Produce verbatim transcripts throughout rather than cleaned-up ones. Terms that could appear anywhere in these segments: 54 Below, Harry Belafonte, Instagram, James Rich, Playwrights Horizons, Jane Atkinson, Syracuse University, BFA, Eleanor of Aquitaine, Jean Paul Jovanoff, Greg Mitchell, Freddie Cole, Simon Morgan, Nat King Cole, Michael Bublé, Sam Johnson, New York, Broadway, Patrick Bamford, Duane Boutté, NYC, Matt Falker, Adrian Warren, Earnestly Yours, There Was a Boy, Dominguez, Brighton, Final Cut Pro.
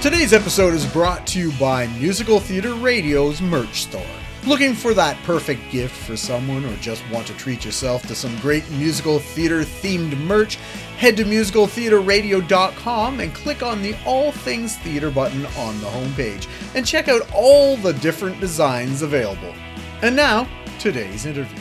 Today's episode is brought to you by Musical Theater Radio's merch store. Looking for that perfect gift for someone or just want to treat yourself to some great musical theater themed merch? Head to musical theater radio dot com and click on the All Things Theater button on the homepage and check out all the different designs available. And now, today's interview.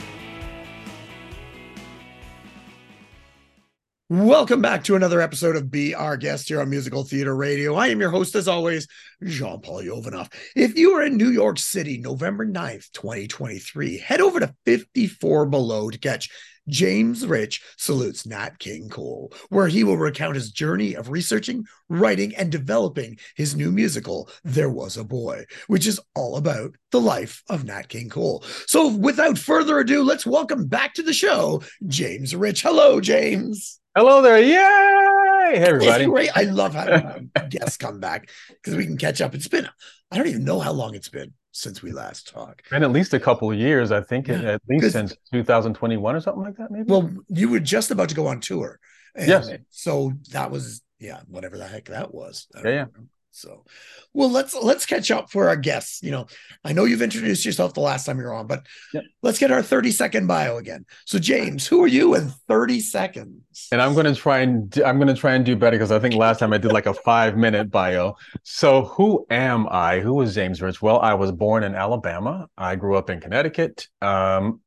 Welcome back to another episode of Be Our Guest here on Musical Theater Radio. I am your host, as always, Jean Paul Jovanoff. If you are in New York City, November ninth, twenty twenty-three, head over to fifty-four Below to catch James Rich Salutes Nat King Cole, where he will recount his journey of researching, writing, and developing his new musical, There Was a Boy, which is all about the life of Nat King Cole. So without further ado, let's welcome back to the show, James Rich. Hello, James. Hello there. Yay! Hey, everybody. It's great. I love having guests come back because we can catch up. It's been, I don't even know how long it's been since we last talked. It's been at least a couple of years, I think, yeah. at least since two thousand twenty-one or something like that, maybe. Well, you were just about to go on tour. And yes. So that was, yeah, whatever the heck that was. I don't yeah, yeah. So, well, let's let's catch up for our guests. You know, I know you've introduced yourself the last time you were on, but yep. let's get our thirty second bio again. So, James, who are you in thirty seconds? And I'm going to try and do, I'm going to try and do better because I think last time I did like a five minute bio. So, who am I? Who is James Rich? Well, I was born in Alabama. I grew up in Connecticut. Um,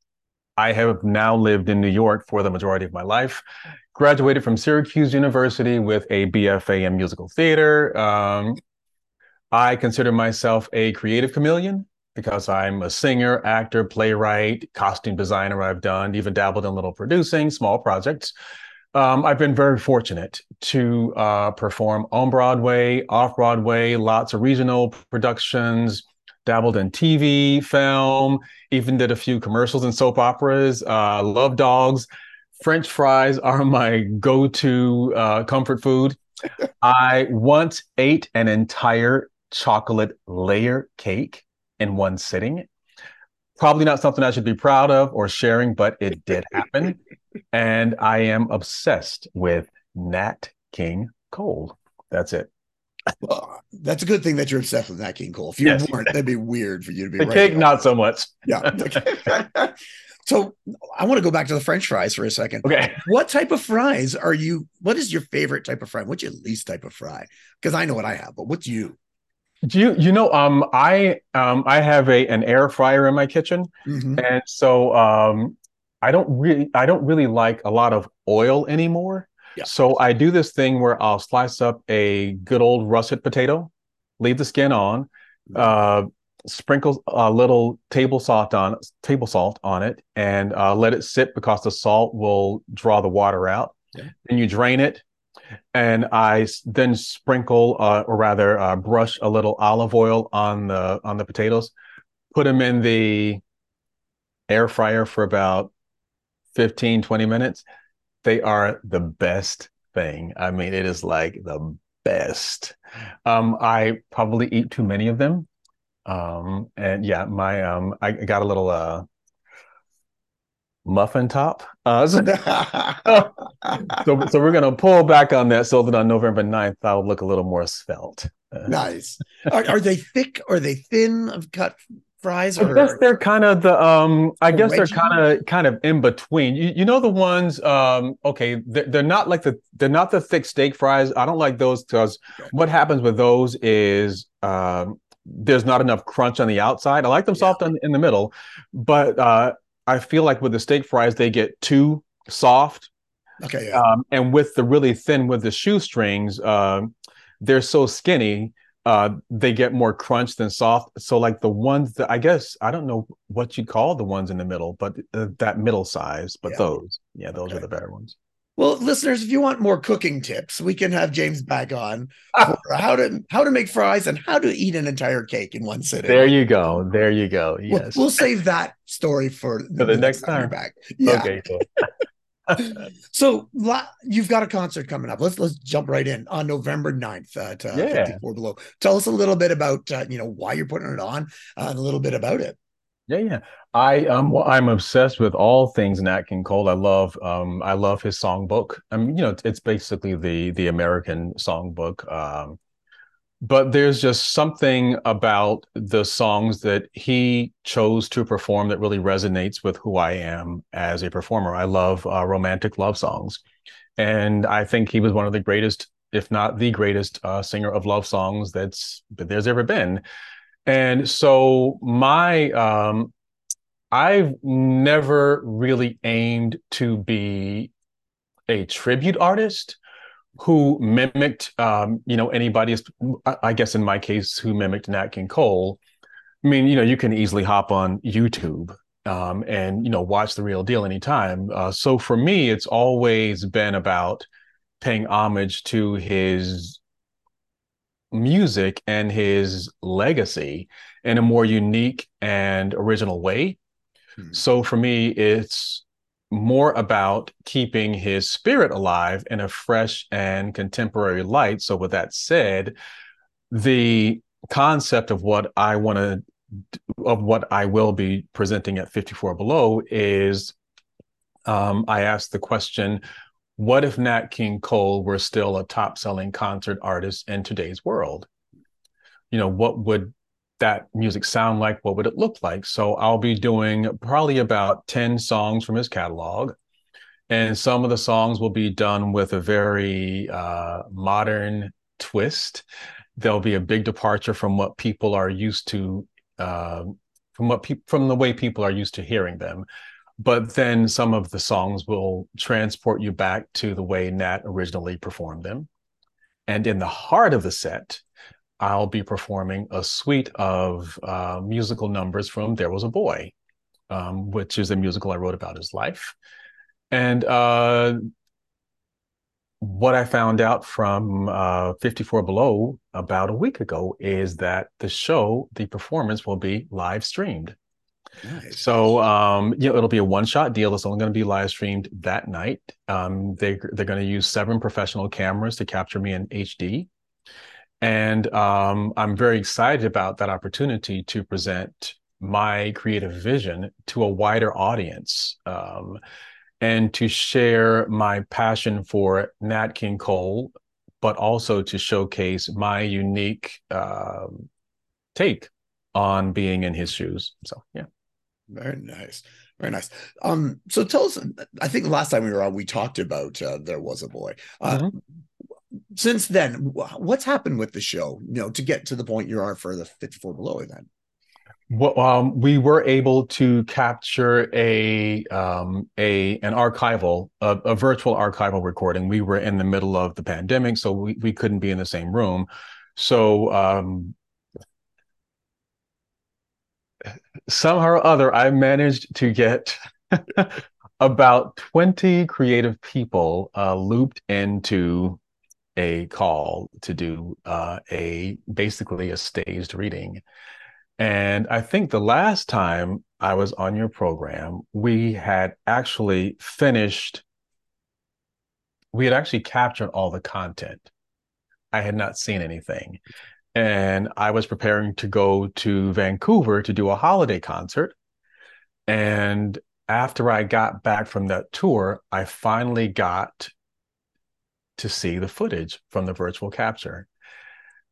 I have now lived in New York for the majority of my life. Graduated from Syracuse University with a B F A in musical theater. Um, I consider myself a creative chameleon because I'm a singer, actor, playwright, costume designer. I've done, even dabbled in a little producing, small projects. Um, I've been very fortunate to uh, perform on Broadway, off Broadway, lots of regional productions, dabbled in T V, film, even did a few commercials and soap operas, uh, love dogs. French fries are my go-to uh, comfort food. I once ate an entire chocolate layer cake in one sitting. Probably not something I should be proud of or sharing, but it did happen. And I am obsessed with Nat King Cole. That's it. Well, that's a good thing that you're obsessed with Nat King Cole. If you yes, weren't, exactly. that'd be weird for you to be. The cake, not that. so much. Yeah. So I want to go back to the French fries for a second. Okay. What type of fries are you, what is your favorite type of fry? What's your least type of fry? Because I know what I have, but what's you? Do you, you know, um, I, um, I have a, an air fryer in my kitchen. Mm-hmm. And so um, I don't really, I don't really like a lot of oil anymore. Yeah. So I do this thing where I'll slice up a good old russet potato, leave the skin on, uh, sprinkle a little table salt on table salt on it and uh, let it sit because the salt will draw the water out. Yeah. Then you drain it, and I then sprinkle uh, or rather uh, brush a little olive oil on the on the potatoes. Put them in the air fryer for about fifteen, twenty minutes. They are the best thing. I mean, it is like the best. Um, I probably eat too many of them. Um, and yeah, my, um, I got a little, uh, muffin top. Uh, so, so, so we're going to pull back on that so that on November ninth, I'll look a little more svelte. Nice. Are, are they thick? Are they thin of cut fries? Or I guess they're kind of the, um, I guess they're kind of, kind of in between, you, you know, the ones, um, okay. They're, they're not like the, they're not the thick steak fries. I don't like those because what happens with those is, um, there's not enough crunch on the outside. I like them yeah. soft in, in the middle, but uh, I feel like with the steak fries, they get too soft. Okay. Yeah. Um, and with the really thin, with the shoestrings, uh, they're so skinny, uh, they get more crunch than soft. So like the ones that I guess, I don't know what you call the ones in the middle, but uh, that middle size, but yeah. those, yeah, those okay. are the better ones. Well, listeners, if you want more cooking tips, we can have James back on for how to how to make fries and how to eat an entire cake in one sitting. There you go. There you go. Yes. We'll, we'll save that story for, for the, the next time. time. Back. Yeah. Okay. Cool. So you've got a concert coming up. Let's let's jump right in on November ninth at uh, yeah. fifty-four Below. Tell us a little bit about uh, you know why you're putting it on uh, and a little bit about it. Yeah, yeah. I um, well, I'm obsessed with all things Nat King Cole. I love um, I love his songbook. I mean, you know, it's basically the the American songbook. Um, But there's just something about the songs that he chose to perform that really resonates with who I am as a performer. I love uh, romantic love songs. And I think he was one of the greatest, if not the greatest, uh, singer of love songs that's that there's ever been. And so my, um, I've never really aimed to be a tribute artist who mimicked, um, you know, anybody, I guess in my case, who mimicked Nat King Cole. I mean, you know, you can easily hop on YouTube um, and, you know, watch The Real Deal anytime. Uh, so for me, it's always been about paying homage to his music and his legacy in a more unique and original way. Mm-hmm. So for me, it's more about keeping his spirit alive in a fresh and contemporary light. So with that said, the concept of what I want to, of what I will be presenting at fifty-four Below is, um, I asked the question, what if Nat King Cole were still a top-selling concert artist in today's world? You know, what would that music sound like? What would it look like? So I'll be doing probably about ten songs from his catalog. And some of the songs will be done with a very uh, modern twist. There'll be a big departure from what people are used to, uh, from what pe- from the way people are used to hearing them. But then some of the songs will transport you back to the way Nat originally performed them. And in the heart of the set, I'll be performing a suite of uh, musical numbers from There Was a Boy, um, which is a musical I wrote about his life. And uh, what I found out from uh, fifty-four Below about a week ago is that the show, the performance, will be live streamed. Nice. So, um, you know, it'll be a one-shot deal. It's only going to be live streamed that night. Um, they, they're going to use seven professional cameras to capture me in H D. And um, I'm very excited about that opportunity to present my creative vision to a wider audience um, and to share my passion for Nat King Cole, but also to showcase my unique uh, take on being in his shoes. So, yeah. Very nice. Very nice. Um, so tell us, I think last time we were on, we talked about uh, There Was a Boy. Uh, mm-hmm. Since then, what's happened with the show, you know, to get to the point you are for the fifty-four Below event? Well, um, we were able to capture a um, a an archival, a, a virtual archival recording. We were in the middle of the pandemic, so we, we couldn't be in the same room. So um, somehow or other, I managed to get about twenty creative people uh, looped into a call to do uh, a basically a staged reading. And I think the last time I was on your program, we had actually finished, we had actually captured all the content. I had not seen anything. And I was preparing to go to Vancouver to do a holiday concert. And after I got back from that tour, I finally got to see the footage from the virtual capture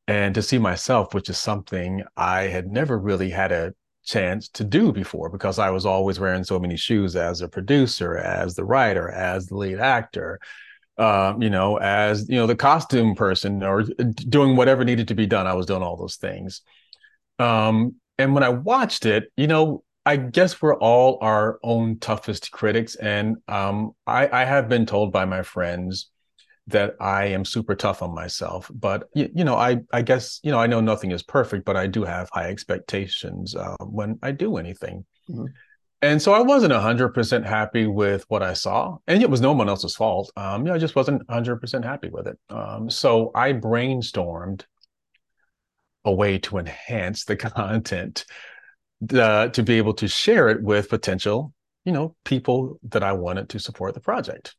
and to see myself, which is something I had never really had a chance to do before, because I was always wearing so many shoes as a producer, as the writer, as the lead actor, um, you know, as, you know, the costume person, or doing whatever needed to be done. I was doing all those things. Um, and when I watched it, you know, I guess we're all our own toughest critics. And um, I, I have been told by my friends that I am super tough on myself, but you, you know, I I guess, you know, I know nothing is perfect, but I do have high expectations uh, when I do anything, mm-hmm. and so I wasn't a hundred percent happy with what I saw, and it was no one else's fault. Um, you know, I just wasn't a hundred percent happy with it. Um, so I brainstormed a way to enhance the content uh, to be able to share it with potential, you know, people that I wanted to support the project.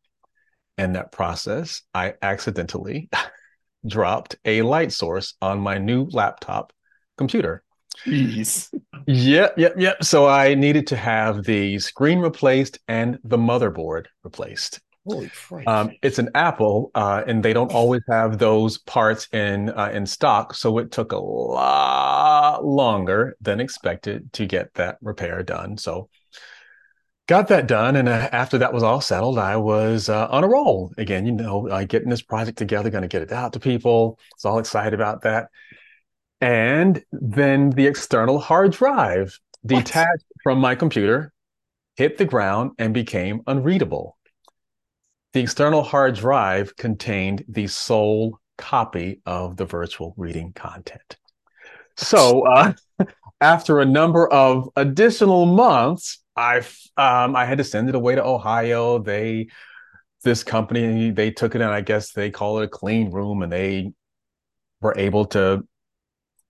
In that process, I accidentally dropped a light source on my new laptop computer. Jeez. Yep, yep, yep. So I needed to have the screen replaced and the motherboard replaced. Holy Christ. Um, it's an apple, uh, and they don't always have those parts in uh, in stock. So it took a lot longer than expected to get that repair done. So got that done. And uh, after that was all settled, I was uh, on a roll again, you know, uh, getting this project together, going to get it out to people. I was all excited about that. And then the external hard drive detached what? from my computer, hit the ground, and became unreadable. The external hard drive contained the sole copy of the virtual reading content. So uh, after a number of additional months, I um, I had to send it away to Ohio. They, this company, they took it in, I guess they call it a clean room, and they were able to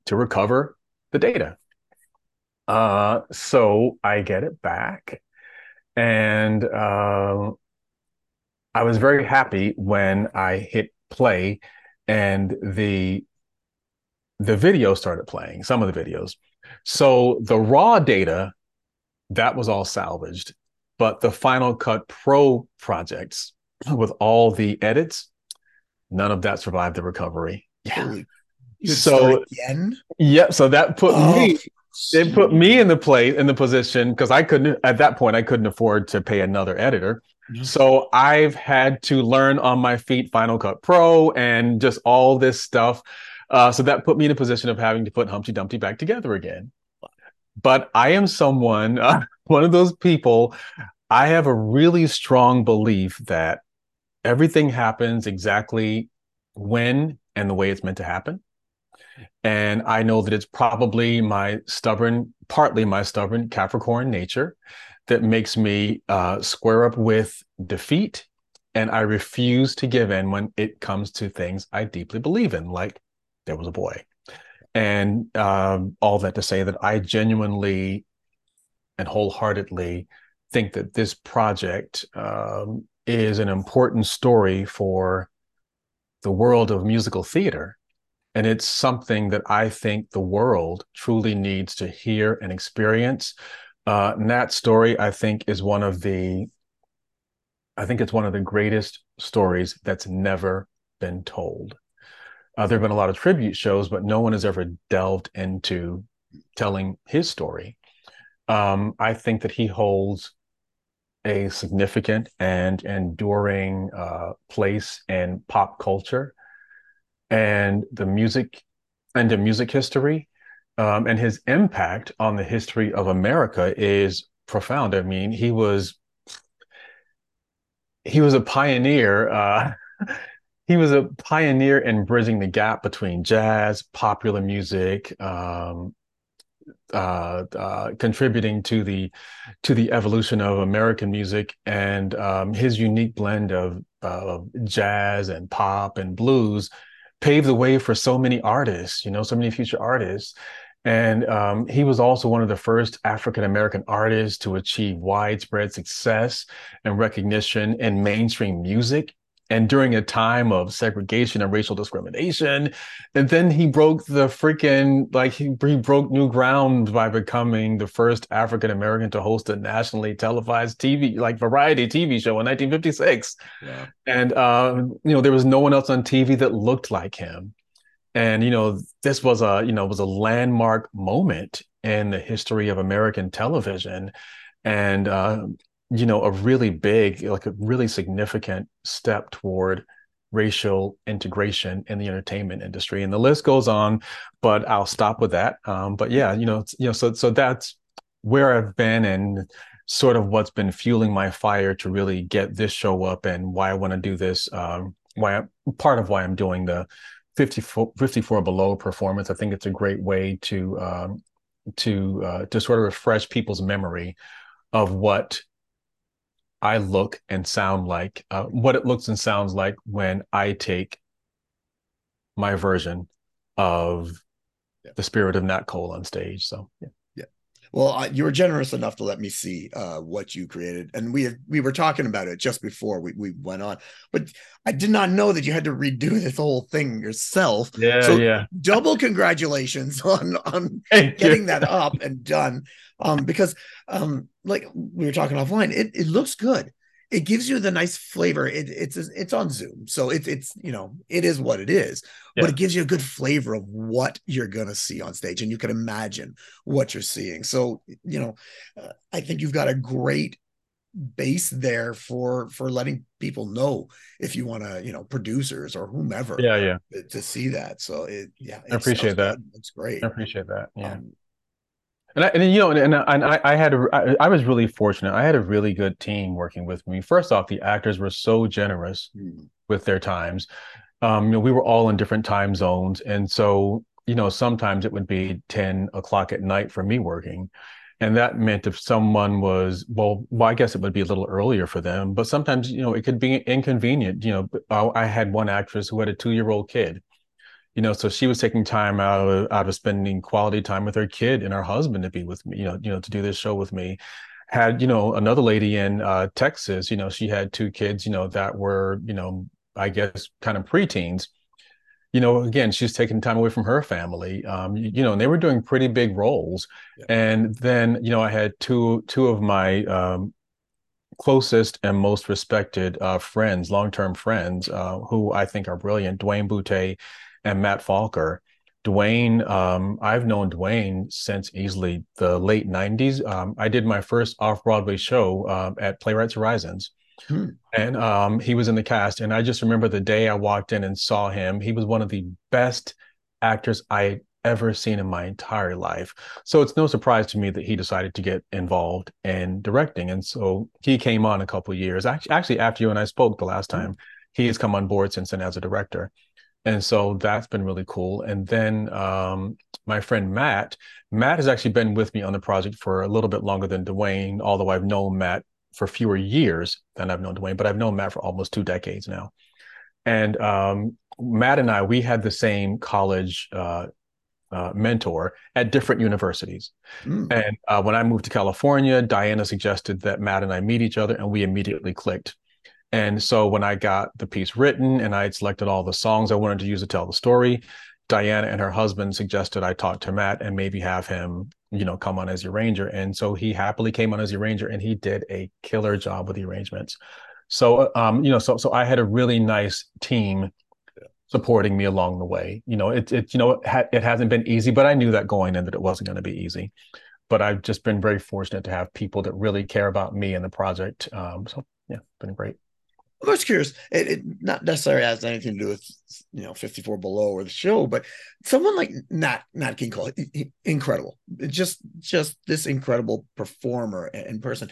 to recover the data. Uh, so I get it back, and uh, I was very happy when I hit play and the the video started playing, some of the videos. So the raw data, that was all salvaged, but the Final Cut Pro projects with all the edits, none of that survived the recovery. Yeah. You so again? Yeah, so that put oh, me geez. it put me in the play in the position, because I couldn't at that point I couldn't afford to pay another editor. Mm-hmm. So I've had to learn on my feet Final Cut Pro and just all this stuff. Uh, so that put me in a position of having to put Humpty Dumpty back together again. But I am someone, uh, one of those people, I have a really strong belief that everything happens exactly when and the way it's meant to happen. And I know that it's probably my stubborn, partly my stubborn Capricorn nature that makes me uh, square up with defeat. And I refuse to give in when it comes to things I deeply believe in, like There Was a Boy. And um, all that to say that I genuinely and wholeheartedly think that this project um, is an important story for the world of musical theater. And it's something that I think the world truly needs to hear and experience. Uh, Nat's story, I think, is one of the, I think it's one of the greatest stories that's never been told. Uh, there have been a lot of tribute shows, but no one has ever delved into telling his story. Um, I think that he holds a significant and enduring uh, place in pop culture and the music and the music history, um, and his impact on the history of America is profound. I mean, he was he was a pioneer. Uh, he was a pioneer in bridging the gap between jazz, popular music, um, uh, uh, contributing to the to the evolution of American music, and um, his unique blend of uh, jazz and pop and blues paved the way for so many artists, you know, so many future artists. And um, he was also one of the first African-American artists to achieve widespread success and recognition in mainstream music, and during a time of segregation and racial discrimination. And then he broke the freaking, like he, he broke new ground by becoming the first African-American to host a nationally televised T V, like variety T V show in nineteen fifty-six. Yeah. And, uh, you know, there was no one else on T V that looked like him. And, you know, this was a, you know, was a landmark moment in the history of American television. And, uh, you know, a really big, like a really significant step toward racial integration in the entertainment industry. And the list goes on, but I'll stop with that. Um, but yeah, you know, you know, so so that's where I've been and sort of what's been fueling my fire to really get this show up, and why I want to do this, um, why I, part of why I'm doing the fifty-four, fifty-four Below performance. I think it's a great way to, um, to, uh, to sort of refresh people's memory of what I look and sound like, uh, what it looks and sounds like when I take my version of yeah. the spirit of Nat Cole on stage. So, yeah. yeah. Well, I, you were generous enough to let me see uh, what you created. And we have, we were talking about it just before we, we went on, but I did not know that you had to redo this whole thing yourself. Yeah, so yeah. double congratulations on, on getting you. that up and done. Um, because um, like we were talking offline, it, it looks good. it gives you the nice flavor. It, it's it's on Zoom, so it's it's you know it is what it is, yeah. But it gives you a good flavor of what you're gonna see on stage, and you can imagine what you're seeing. So you know, uh, I think you've got a great base there for for letting people know if you want to, you know, producers or whomever, yeah, yeah, to, to see that. So it, yeah, it I appreciate that. Good. It's great. I appreciate that. Yeah. Um, And I, and you know, and, and I, I had, a, I, I was really fortunate. I had a really good team working with me. First off, the actors were so generous mm. with their times. Um, you know, we were all in different time zones, and so you know, sometimes it would be ten o'clock at night for me working, and that meant if someone was, well, well, I guess it would be a little earlier for them. But sometimes you know, it could be inconvenient. You know, I, I had one actress who had a two-year-old kid. You know, so she was taking time out of out of spending quality time with her kid and her husband to be with me, you know, you know, to do this show with me. Had, you know, another lady in uh, Texas, you know, she had two kids, you know, that were, you know, I guess kind of preteens. You know, again, she's taking time away from her family, um, you, you know, and they were doing pretty big roles. Yeah. And then, you know, I had two two of my um, closest and most respected uh, friends, long-term friends, uh, who I think are brilliant, Duane Boutté and Matt Falker. Duane, um, I've known Duane since easily the late nineties. Um, I did my first off-Broadway show uh, at Playwrights Horizons. Hmm. And um, he was in the cast. And I just remember the day I walked in and saw him. He was one of the best actors I had ever seen in my entire life. So it's no surprise to me that he decided to get involved in directing. And so he came on a couple of years. Actually, after you and I spoke the last time, he has come on board since then as a director. And so that's been really cool. And then um, my friend Matt, Matt has actually been with me on the project for a little bit longer than Duane, although I've known Matt for fewer years than I've known Duane, but I've known Matt for almost two decades now. And um, Matt and I, we had the same college uh, uh, mentor at different universities. Mm. And uh, when I moved to California, Diana suggested that Matt and I meet each other, and we immediately clicked. And so when I got the piece written and I had selected all the songs I wanted to use to tell the story, Diana and her husband suggested I talk to Matt and maybe have him, you know, come on as the arranger. And so he happily came on as the arranger, and he did a killer job with the arrangements. So, um, you know, so so I had a really nice team supporting me along the way. You know, it, it you know, it, ha- it hasn't been easy, but I knew that going in that it wasn't going to be easy. But I've just been very fortunate to have people that really care about me and the project. Um, so, yeah, been great. I'm just curious, it, it not necessarily has anything to do with, you know, fifty-four Below or the show, but someone like Nat, Nat King Cole, he, he, incredible, just just this incredible performer and person.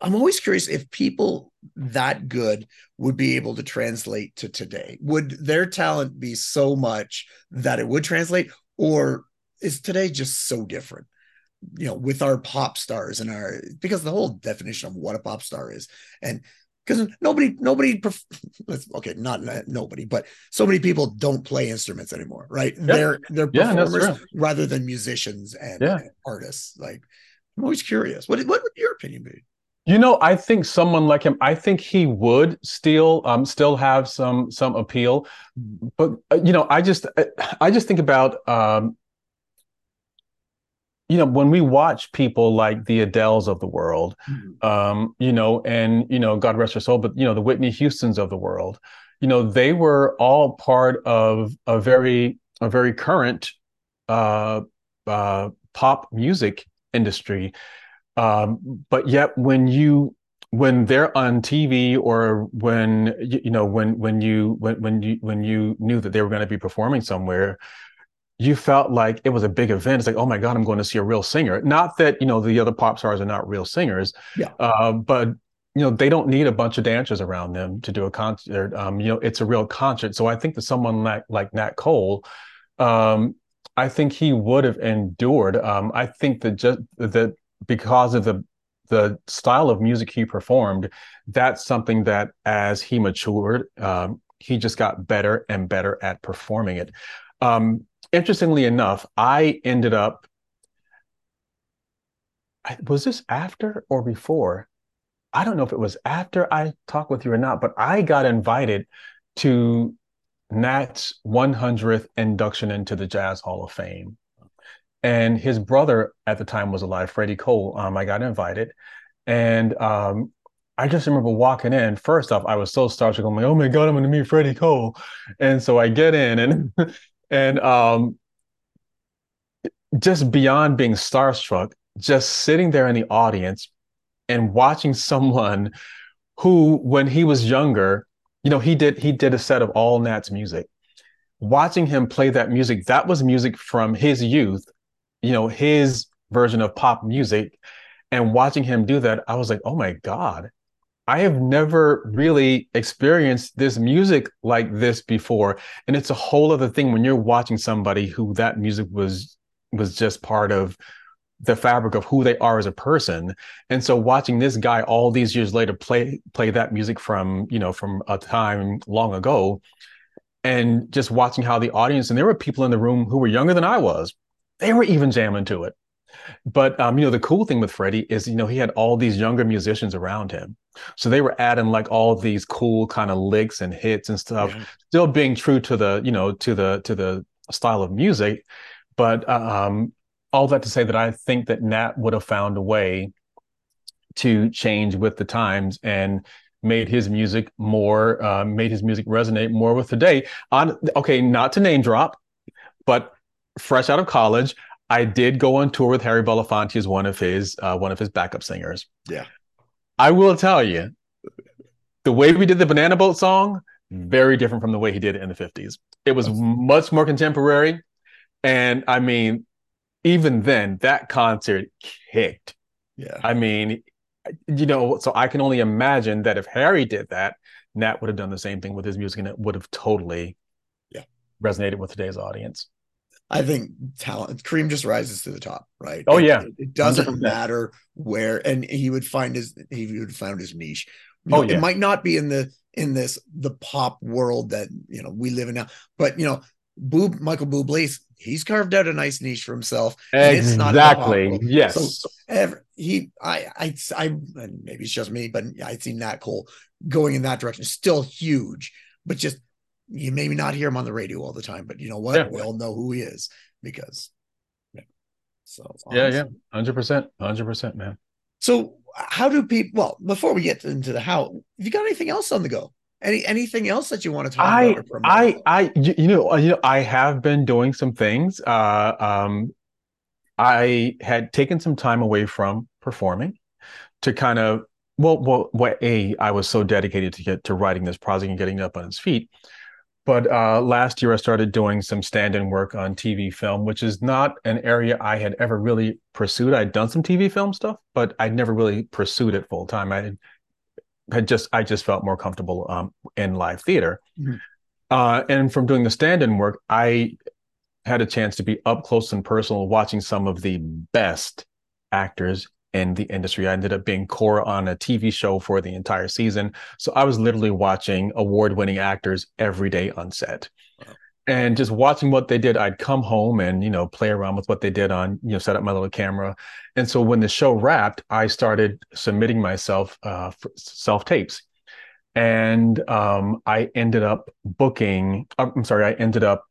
I'm always curious if people that good would be able to translate to today. Would their talent be so much that it would translate, or is today just so different? You know, with our pop stars and our, because the whole definition of what a pop star is, and because nobody, nobody, pref- okay, not, not nobody, but so many people don't play instruments anymore, right? Yep. They're they're performers yeah, rather than musicians and, yeah. and artists. Like, I'm always curious. What what would your opinion be? You know, I think someone like him, I think he would still um still have some some appeal, but uh, you know, I just I, I just think about um. You know, when we watch people like the Adele's of the world, mm-hmm. um, you know, and, you know, God rest her soul, but, you know, the Whitney Houston's of the world, you know, they were all part of a very, a very current uh, uh, pop music industry. Um, but yet when you, when they're on T V, or when, you know, when, when you, when, when you, when you knew that they were going to be performing somewhere, you felt like it was a big event. It's like, oh my God, I'm going to see a real singer. Not that, you know, the other pop stars are not real singers, yeah. uh, but, you know, they don't need a bunch of dancers around them to do a concert. Um, you know, it's a real concert. So I think that someone like, like Nat Cole, um, I think he would have endured. Um, I think that just that because of the the style of music he performed, that's something that as he matured, um, he just got better and better at performing it. Um, Interestingly enough, I ended up, was this after or before? I don't know if it was after I talked with you or not, but I got invited to Nat's one hundredth induction into the Jazz Hall of Fame. And his brother at the time was alive, Freddie Cole. Um, I got invited. And um, I just remember walking in. First off, I was so starstruck. I'm like, oh my God, I'm going to meet Freddie Cole. And so I get in and, and um, just beyond being starstruck, just sitting there in the audience and watching someone who, when he was younger, you know, he did, he did a set of all Nat's music. Watching him play that music, that was music from his youth, you know, his version of pop music. And watching him do that, I was like, oh my God, I have never really experienced this music like this before. And it's a whole other thing when you're watching somebody who that music was was just part of the fabric of who they are as a person. And so watching this guy all these years later play play that music from, you know, from a time long ago, and just watching how the audience, and there were people in the room who were younger than I was, they were even jamming to it. But, um, you know, the cool thing with Freddie is, you know, he had all these younger musicians around him. So they were adding like all these cool kind of licks and hits and stuff, yeah. Still being true to the, you know, to the, to the style of music. But um, all that to say that I think that Nat would have found a way to change with the times and made his music more, uh, made his music resonate more with today. On, okay, not to name drop, but fresh out of college, I did go on tour with Harry Belafonte as one of his uh, one of his backup singers. Yeah, I will tell you, the way we did the Banana Boat song, very different from the way he did it in the fifties. It was much more contemporary, and I mean, even then, that concert kicked. Yeah, I mean, you know, so I can only imagine that if Harry did that, Nat would have done the same thing with his music, and it would have totally, yeah, resonated with today's audience. I think talent, cream just rises to the top, right? Oh, it, yeah. It, it doesn't matter where, and he would find his, he would find his niche. You oh, know, yeah. It might not be in the, in this, the pop world that, you know, we live in now, but, you know, Boob, Michael Bublé, he's carved out a nice niche for himself. Exactly. It's not exactly. Yes. So every, he, I, I, I, and maybe it's just me, but I've seen Nat Cole going in that direction. Still huge, but just, you maybe not hear him on the radio all the time, but you know what? Yeah. We all know who he is because, yeah. So yeah, yeah, one hundred percent, one hundred percent, man. So how do people? Well, before we get into the how, have you got anything else on the go? Any anything else that you want to talk I, about? Or I, I, you know, you know, I have been doing some things. Uh, um, I had taken some time away from performing to kind of well, well, well a I was so dedicated to get to writing this project and getting it up on its feet. But uh, last year, I started doing some stand-in work on T V film, which is not an area I had ever really pursued. I'd done some T V film stuff, but I'd never really pursued it full time. I had just I just felt more comfortable um, in live theater. Mm-hmm. uh, and from doing the stand-in work, I had a chance to be up close and personal, watching some of the best actors in the industry. I ended up being Cora on a T V show for the entire season. So I was literally watching award-winning actors every day on set. Wow. And just watching what they did, I'd come home and, you know, play around with what they did on, you know, set up my little camera. And so when the show wrapped, I started submitting myself uh, self-tapes. And um, I ended up booking, I'm sorry, I ended up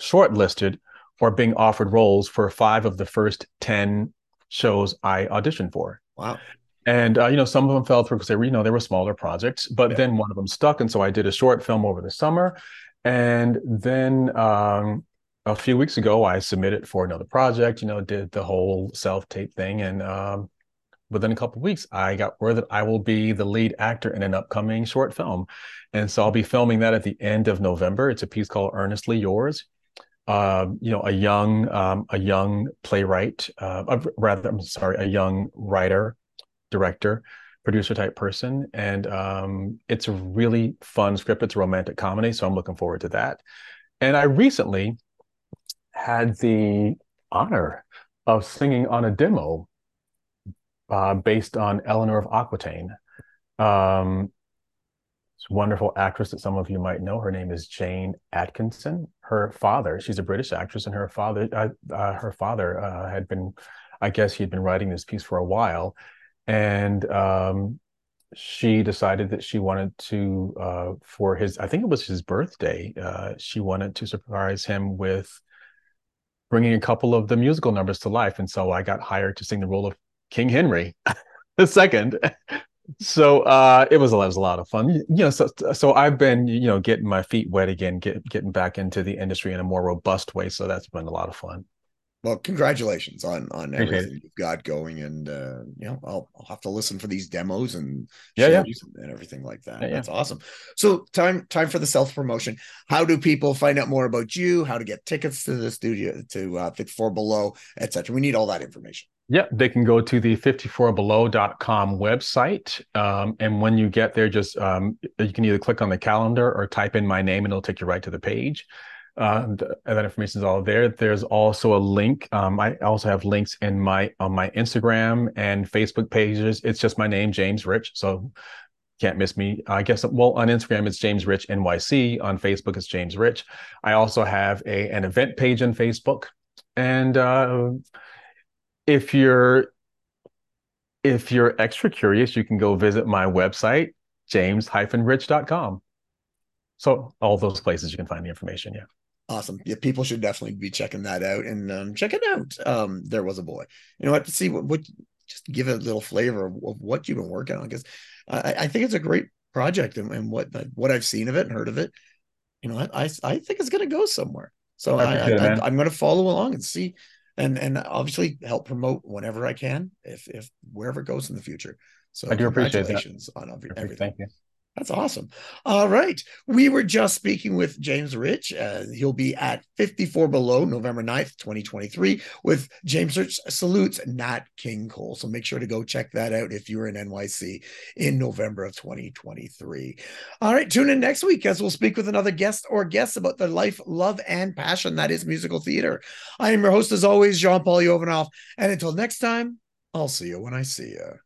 shortlisted or being offered roles for five of the first ten shows I auditioned for. Wow. And, uh, you know, some of them fell through because they were, you know, they were smaller projects, but yeah. Then one of them stuck. And so I did a short film over the summer. And then um, a few weeks ago, I submitted for another project, you know, did the whole self-tape thing. And um, within a couple of weeks, I got word that I will be the lead actor in an upcoming short film. And so I'll be filming that at the end of November. It's a piece called Earnestly Yours. Uh, you know, a young, um, a young playwright, uh, uh, rather, I'm sorry, a young writer, director, producer type person. And um, it's a really fun script. It's a romantic comedy. So I'm looking forward to that. And I recently had the honor of singing on a demo uh, based on Eleanor of Aquitaine. Um, wonderful actress that some of you might know. Her name is Jane Atkinson. Her father, she's a British actress, and her father, uh, uh, her father uh, had been, I guess he'd been writing this piece for a while, and um, she decided that she wanted to, uh, for his, I think it was his birthday, uh, she wanted to surprise him with bringing a couple of the musical numbers to life, and so I got hired to sing the role of King Henry the Second So uh, it was it was a lot of fun. You know, so so I've been, you know, getting my feet wet again, get, getting back into the industry in a more robust way. So that's been a lot of fun. Well, congratulations on on everything you've got going, and uh, you know, I'll I'll have to listen for these demos and yeah, yeah. and everything like that. Yeah, That's yeah. awesome. So time time for the self promotion. How do people find out more about you? How to get tickets to the studio, to uh, fifty-four Below, et cetera. We need all that information. Yeah, they can go to the fifty-four below dot com website, um, and when you get there, just um, you can either click on the calendar or type in my name, and it'll take you right to the page. Uh, and that information is all there. There's also a link. Um, I also have links in my on my Instagram and Facebook pages. It's just my name, James Rich. So can't miss me. I guess, well, on Instagram, it's James Rich N Y C. On Facebook, it's James Rich. I also have a an event page on Facebook. And uh, if you're if you're extra curious, you can go visit my website, james dash rich dot com. So all those places you can find the information. Yeah. Awesome. Yeah, people should definitely be checking that out, and um, check it out. Um, There Was a Boy. You know what? See what, what just give it a little flavor of, of what you've been working on, because I, I think it's a great project, and, and what what I've seen of it and heard of it. You know, I I, I think it's going to go somewhere. So I, I, I, I'm going to follow along and see, and and obviously help promote whenever I can, if if wherever it goes in the future. So I do appreciate that. On everything. Thank you. That's awesome. All right. We were just speaking with James Rich. Uh, he'll be at fifty-four Below November ninth, twenty twenty-three with James Rich Salutes Nat King Cole. So make sure to go check that out if you're in N Y C in November of twenty twenty-three. All right. Tune in next week as we'll speak with another guest or guests about their life, love, and passion that is musical theater. I am your host, as always, Jean Paul Jovanoff. And until next time, I'll see you when I see you.